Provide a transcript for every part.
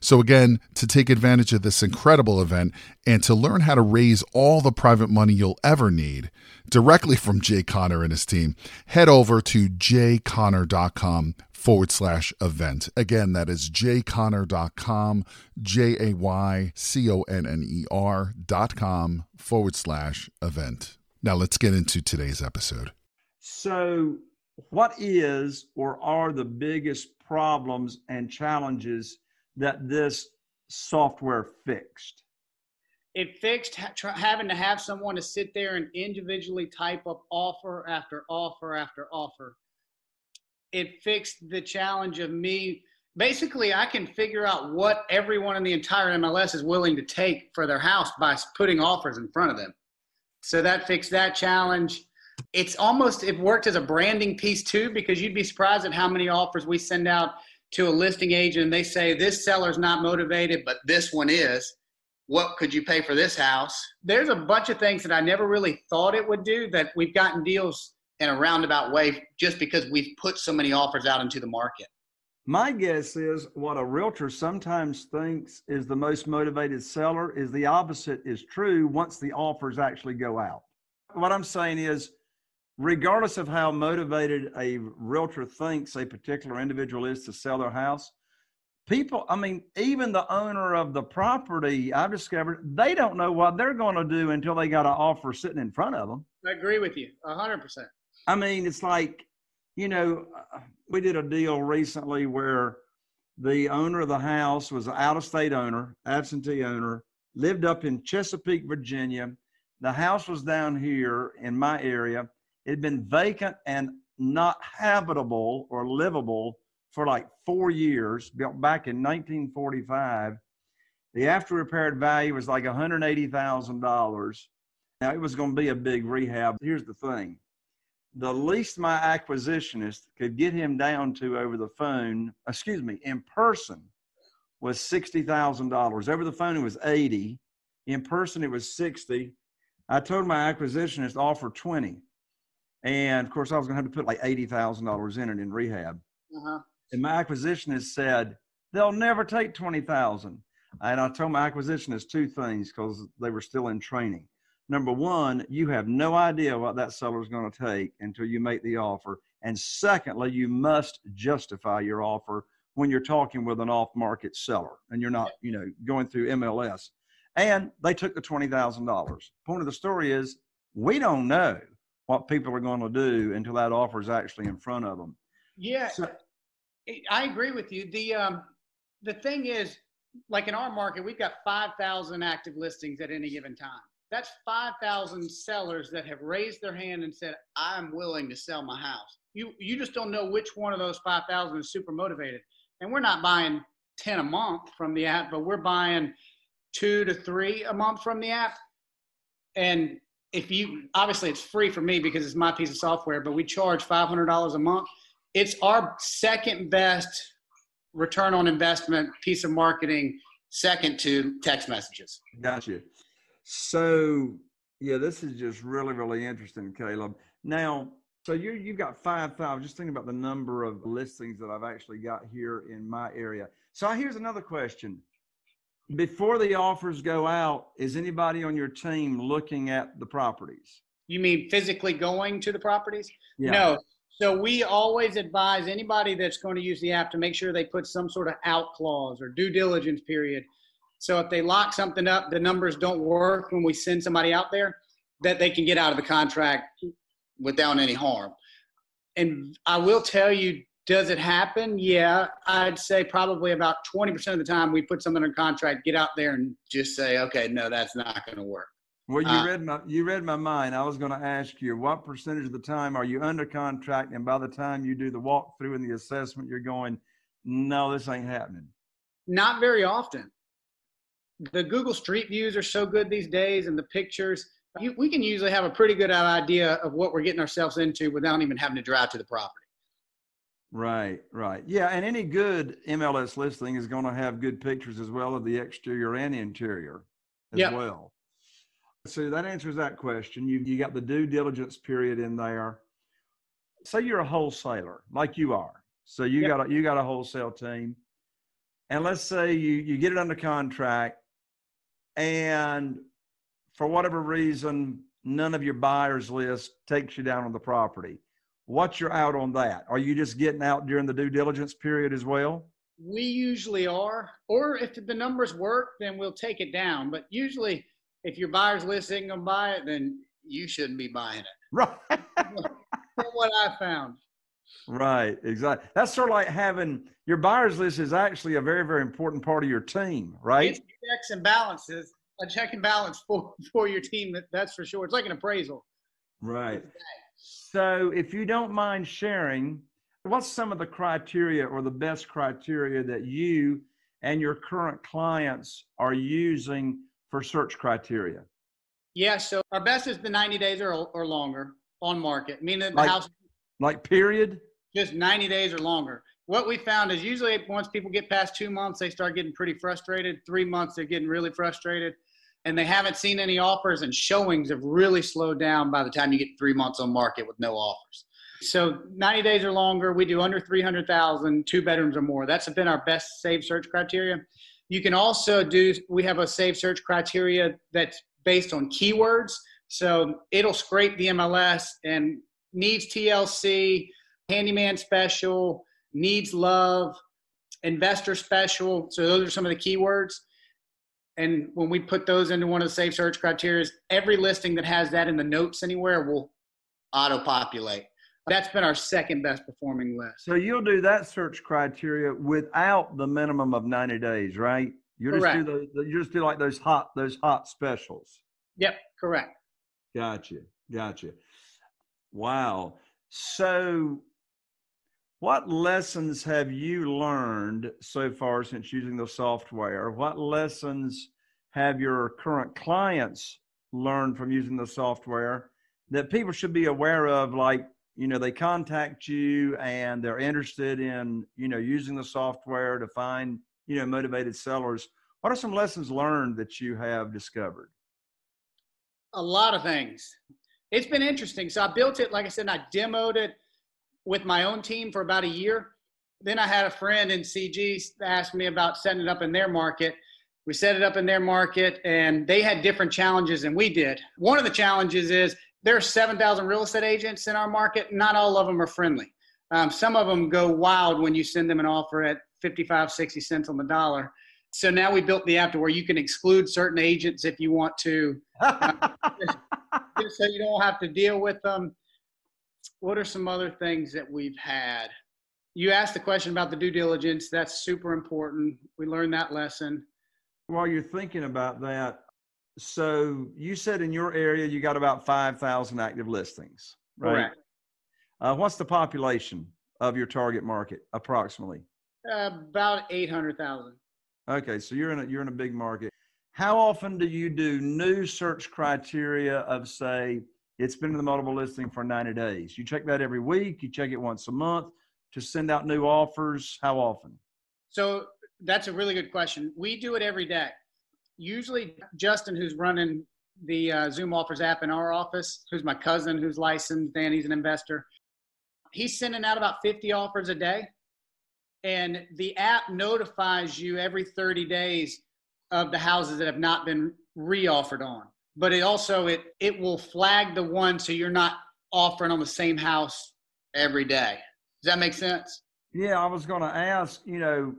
So again, to take advantage of this incredible event and to learn how to raise all the private money you'll ever need directly from Jay Conner and his team, head over to jayconner.com/event. Again, that is jayconner.com, jayconner.com/event. Now let's get into today's episode. So what is or are the biggest problems and challenges that this software fixed? It fixed having to have someone to sit there and individually type up offer after offer after offer. It fixed the challenge of me. Basically, I can figure out what everyone in the entire MLS is willing to take for their house by putting offers in front of them. So that fixed that challenge. It's almost, it worked as a branding piece too, because you'd be surprised at how many offers we send out to a listing agent and they say, this seller's not motivated, but this one is. What could you pay for this house? There's a bunch of things that I never really thought it would do that we've gotten deals in a roundabout way just because we've put so many offers out into the market. My guess is what a realtor sometimes thinks is the most motivated seller is the opposite is true once the offers actually go out. What I'm saying is, regardless of how motivated a realtor thinks a particular individual is to sell their house, people, I mean, even the owner of the property, I've discovered, they don't know what they're going to do until they got an offer sitting in front of them. I agree with you, 100%. I mean, it's like, you know, we did a deal recently where the owner of the house was an out-of-state owner, absentee owner, lived up in Chesapeake, Virginia. The house was down here in my area. It had been vacant and not habitable or livable for like 4 years, built back in 1945. The after-repaired value was like $180,000. Now, it was going to be a big rehab. Here's the thing. The least my acquisitionist could get him down to over the phone, in person, was $60,000. Over the phone, it was $80,000. In person, it was $60,000. I told my acquisitionist to offer $20,000. And of course I was going to have to put like $80,000 in it in rehab. And my acquisitionist said, they'll never take $20,000. And I told my acquisitionist two things because they were still in training. Number one, you have no idea what that seller is going to take until you make the offer. And secondly, you must justify your offer when you're talking with an off-market seller and you're not, you know, going through MLS. And they took the $20,000. Point of the story is we don't know what people are going to do until that offer is actually in front of them. Yeah, so, I agree with you. The thing is, like in our market, we've got 5,000 active listings at any given time. That's 5,000 sellers that have raised their hand and said, I'm willing to sell my house. You just don't know which one of those 5,000 is super motivated. And we're not buying 10 a month from the app, but we're buying 2 to 3 a month from the app. And if you, obviously it's free for me because it's my piece of software, but we charge $500 a month. It's our second best return on investment piece of marketing second to text messages. Got you. So yeah, this is just really, really interesting, Caleb. Now, so you've got 5,000. Just thinking about the number of listings that I've actually got here in my area. So here's another question. Before the offers go out, is anybody on your team looking at the properties? You mean physically going to the properties? Yeah. No. So we always advise anybody that's going to use the app to make sure they put some sort of out clause or due diligence period. So if they lock something up, the numbers don't work when we send somebody out there, that they can get out of the contract without any harm. And I will tell you, does it happen? Yeah, I'd say probably about 20% of the time we put something under contract, get out there and just say, okay, no, that's not going to work. Well, you read my mind. I was going to ask you, what percentage of the time are you under contract? And by the time you do the walkthrough and the assessment, you're going, no, this ain't happening. Not very often. The Google Street Views are so good these days, and the pictures, we can usually have a pretty good idea of what we're getting ourselves into without even having to drive to the property. Right, right. Yeah, and any good MLS listing is going to have good pictures as well of the exterior and interior as well. So that answers that question. You got the due diligence period in there. Say you're a wholesaler, like you are. So you got a wholesale team. And let's say you get it under contract, and for whatever reason, none of your buyers list takes you down on the property. What's your out on that? Are you just getting out during the due diligence period as well? We usually are. Or if the numbers work, then we'll take it down. But usually, if your buyer's list ain't going to buy it, then you shouldn't be buying it. Right. That's what I found. Right, exactly. That's sort of like having your buyer's list is actually a very, very important part of your team, right? It's checks and balances, a check and balance for your team, that's for sure. It's like an appraisal. Right. So if you don't mind sharing, what's some of the criteria or the best criteria that you and your current clients are using for search criteria? Yeah, so our best is the 90 days or longer on market, meaning that the house. Like period? Just 90 days or longer. What we found is usually once people get past 2 months, they start getting pretty frustrated. 3 months, they're getting really frustrated. And they haven't seen any offers, and showings have really slowed down by the time you get 3 months on market with no offers. So 90 days or longer, we do under 300,000, 2 bedrooms or more. That's been our best saved search criteria. You can also we have a saved search criteria that's based on keywords. So it'll scrape the MLS and needs TLC, handyman special, needs love, investor special. So those are some of the keywords. And when we put those into one of the safe search criteria, every listing that has that in the notes anywhere will auto-populate. That's been our second best performing list. So you'll do that search criteria without the minimum of 90 days, right? Correct. You just do like those hot specials. Yep, correct. Gotcha. Wow. So what lessons have you learned so far since using the software? What lessons have your current clients learned from using the software that people should be aware of? Like, you know, they contact you and they're interested in, you know, using the software to find, you know, motivated sellers. What are some lessons learned that you have discovered? A lot of things. It's been interesting. So I built it, like I said, and I demoed it with my own team for about a year. Then I had a friend in CG ask me about setting it up in their market. We set it up in their market, and they had different challenges than we did. One of the challenges is there are 7,000 real estate agents in our market. Not all of them are friendly. Some of them go wild when you send them an offer at 55, 60 cents on the dollar. So now we built the app to where you can exclude certain agents if you want to. So you don't have to deal with them. What are some other things that we've had? You asked the question about the due diligence. That's super important. We learned that lesson. While you're thinking about that, so you said in your area you got about 5,000 active listings, right? Correct. What's the population of your target market approximately? About 800,000. Okay, so you're in a big market. How often do you do new search criteria of, say, it's been in the multiple listing for 90 days? You check that every week? You check it once a month to send out new offers? How often? So that's a really good question. We do it every day. Usually Justin, who's running the Zoom Offers app in our office, who's my cousin, who's licensed, and he's an investor. He's sending out about 50 offers a day. And the app notifies you every 30 days of the houses that have not been re-offered on. But it also, it will flag the one so you're not offering on the same house every day. Does that make sense? Yeah, I was going to ask, you know,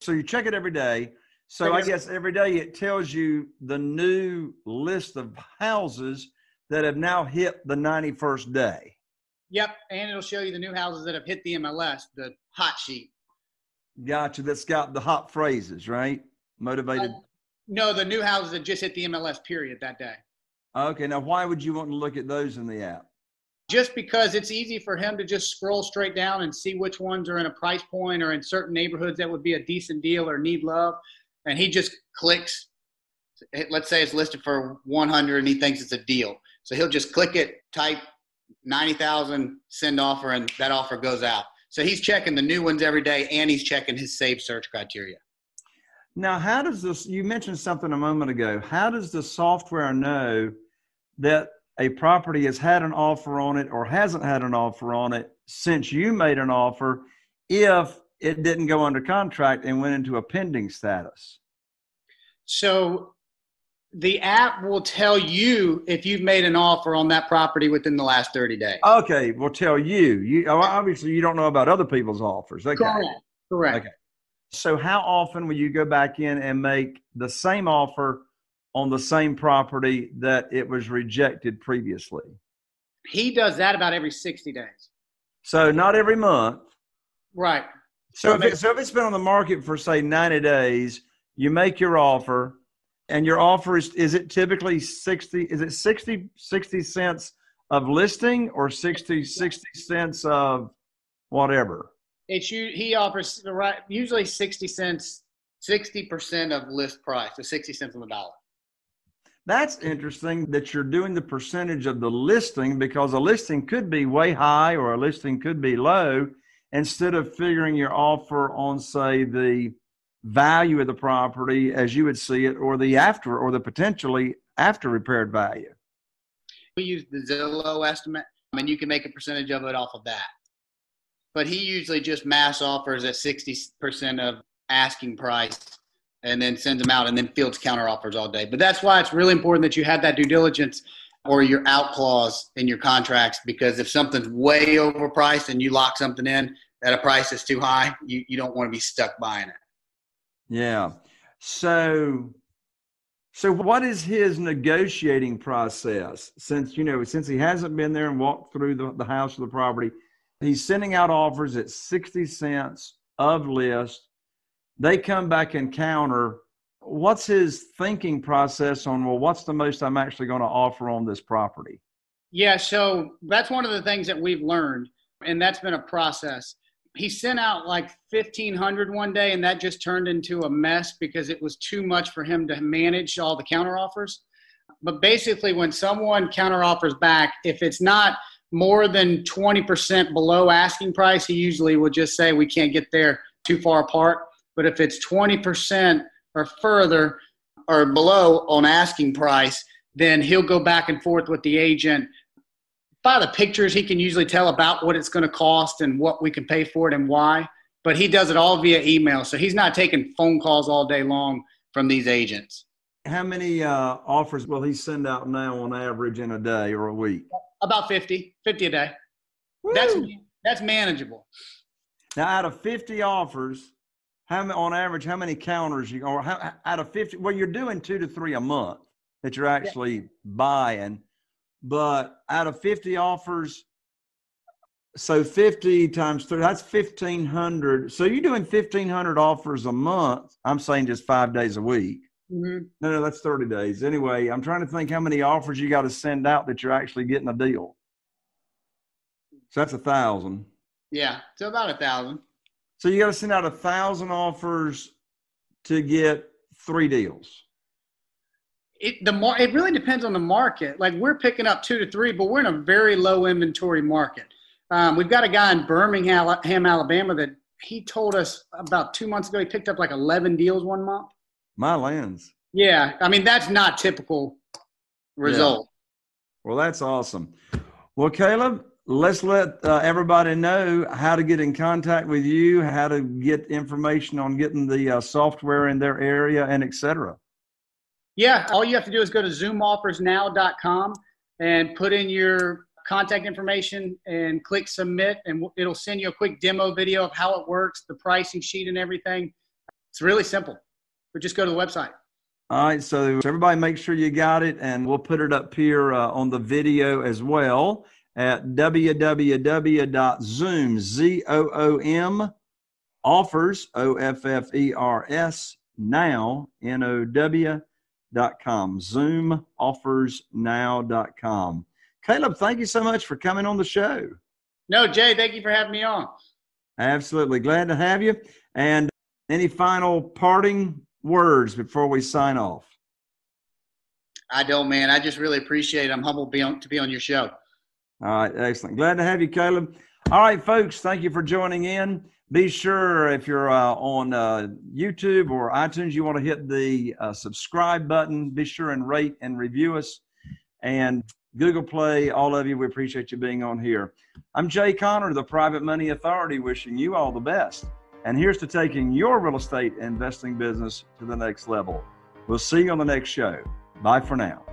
so you check it every day. So I guess every day it tells you the new list of houses that have now hit the 91st day. Yep, and it'll show you the new houses that have hit the MLS, the hot sheet. Gotcha, that's got the hot phrases, right? Motivated. No, the new houses that just hit the MLS period that day. Okay, now why would you want to look at those in the app? Just because it's easy for him to just scroll straight down and see which ones are in a price point or in certain neighborhoods that would be a decent deal or need love. And he just clicks, let's say it's listed for 100 and he thinks it's a deal. So he'll just click it, type 90,000, send offer, and that offer goes out. So he's checking the new ones every day and he's checking his saved search criteria. Now, how does this, you mentioned something a moment ago, how does the software know that a property has had an offer on it or hasn't had an offer on it since you made an offer if it didn't go under contract and went into a pending status? So the app will tell you if you've made an offer on that property within the last 30 days. Okay, will tell you. Obviously, you don't know about other people's offers. Okay. Correct. Okay. So how often will you go back in and make the same offer on the same property that it was rejected previously? He does that about every 60 days. So not every month. Right. So if it's been on the market for, say, 90 days, you make your offer, and your offer is it typically 60? Is it 60 cents of listing or 60 cents of whatever? He offers usually 60 cents, 60% of list price, so 60 cents on the dollar. That's interesting that you're doing the percentage of the listing, because a listing could be way high or a listing could be low. Instead of figuring your offer on, say, the value of the property as you would see it, or the after, or the potentially after repaired value. We use the Zillow estimate, and you can make a percentage of it off of that. But he usually just mass offers at 60% of asking price and then sends them out and then fields counter offers all day. But that's why it's really important that you have that due diligence or your out clause in your contracts, because if something's way overpriced and you lock something in at a price that's too high, you don't want to be stuck buying it. Yeah. So what is his negotiating process? Since he hasn't been there and walked through the house or the property, he's sending out offers at 60 cents of list. They come back and counter. What's his thinking process on, well, what's the most I'm actually going to offer on this property? Yeah, so that's one of the things that we've learned, and that's been a process. He sent out like 1,500 one day, and that just turned into a mess because it was too much for him to manage all the counteroffers. But basically, when someone counteroffers back, if it's not more than 20% below asking price, he usually will just say, we can't get there, too far apart. But if it's 20% or further or below on asking price, then he'll go back and forth with the agent. By the pictures, he can usually tell about what it's going to cost and what we can pay for it and why, but he does it all via email. So he's not taking phone calls all day long from these agents. How many offers will he send out now on average in a day or a week? About 50 a day. Woo! That's manageable. Now, out of 50 offers, on average, how many counters out of 50? Well, you're doing 2 to 3 a month that you're actually buying, but out of 50 offers, so 50 times 3, that's 1,500. So you're doing 1,500 offers a month. I'm saying just 5 days a week. Mm-hmm. No, that's 30 days. Anyway, I'm trying to think how many offers you got to send out that you're actually getting a deal. So that's 1,000. Yeah, so about 1,000. So you got to send out 1,000 offers to get 3 deals. It really depends on the market. Like, we're picking up 2 to 3, but we're in a very low inventory market. We've got a guy in Birmingham, Alabama that he told us about 2 months ago, he picked up like 11 deals one month. My lands. Yeah. I mean, that's not typical result. Yeah. Well, that's awesome. Well, Caleb, let's let everybody know how to get in contact with you, how to get information on getting the software in their area, and et cetera. Yeah. All you have to do is go to zoomoffersnow.com and put in your contact information and click submit, and it'll send you a quick demo video of how it works, the pricing sheet and everything. It's really simple, but just go to the website. All right. So everybody make sure you got it, and we'll put it up here on the video as well at www.zoomoffersnow.com, zoomoffersnow.com. Caleb, thank you so much for coming on the show. No, Jay, thank you for having me on. Absolutely. Glad to have you. And any final parting words before we sign off? I don't, man. I just really appreciate it. I'm humbled to be on your show. All right. Excellent. Glad to have you, Caleb. All right, folks. Thank you for joining in. Be sure if you're on YouTube or iTunes, you want to hit the subscribe button. Be sure and rate and review us. And Google Play, all of you, we appreciate you being on here. I'm Jay Conner, the Private Money Authority, wishing you all the best. And here's to taking your real estate investing business to the next level. We'll see you on the next show. Bye for now.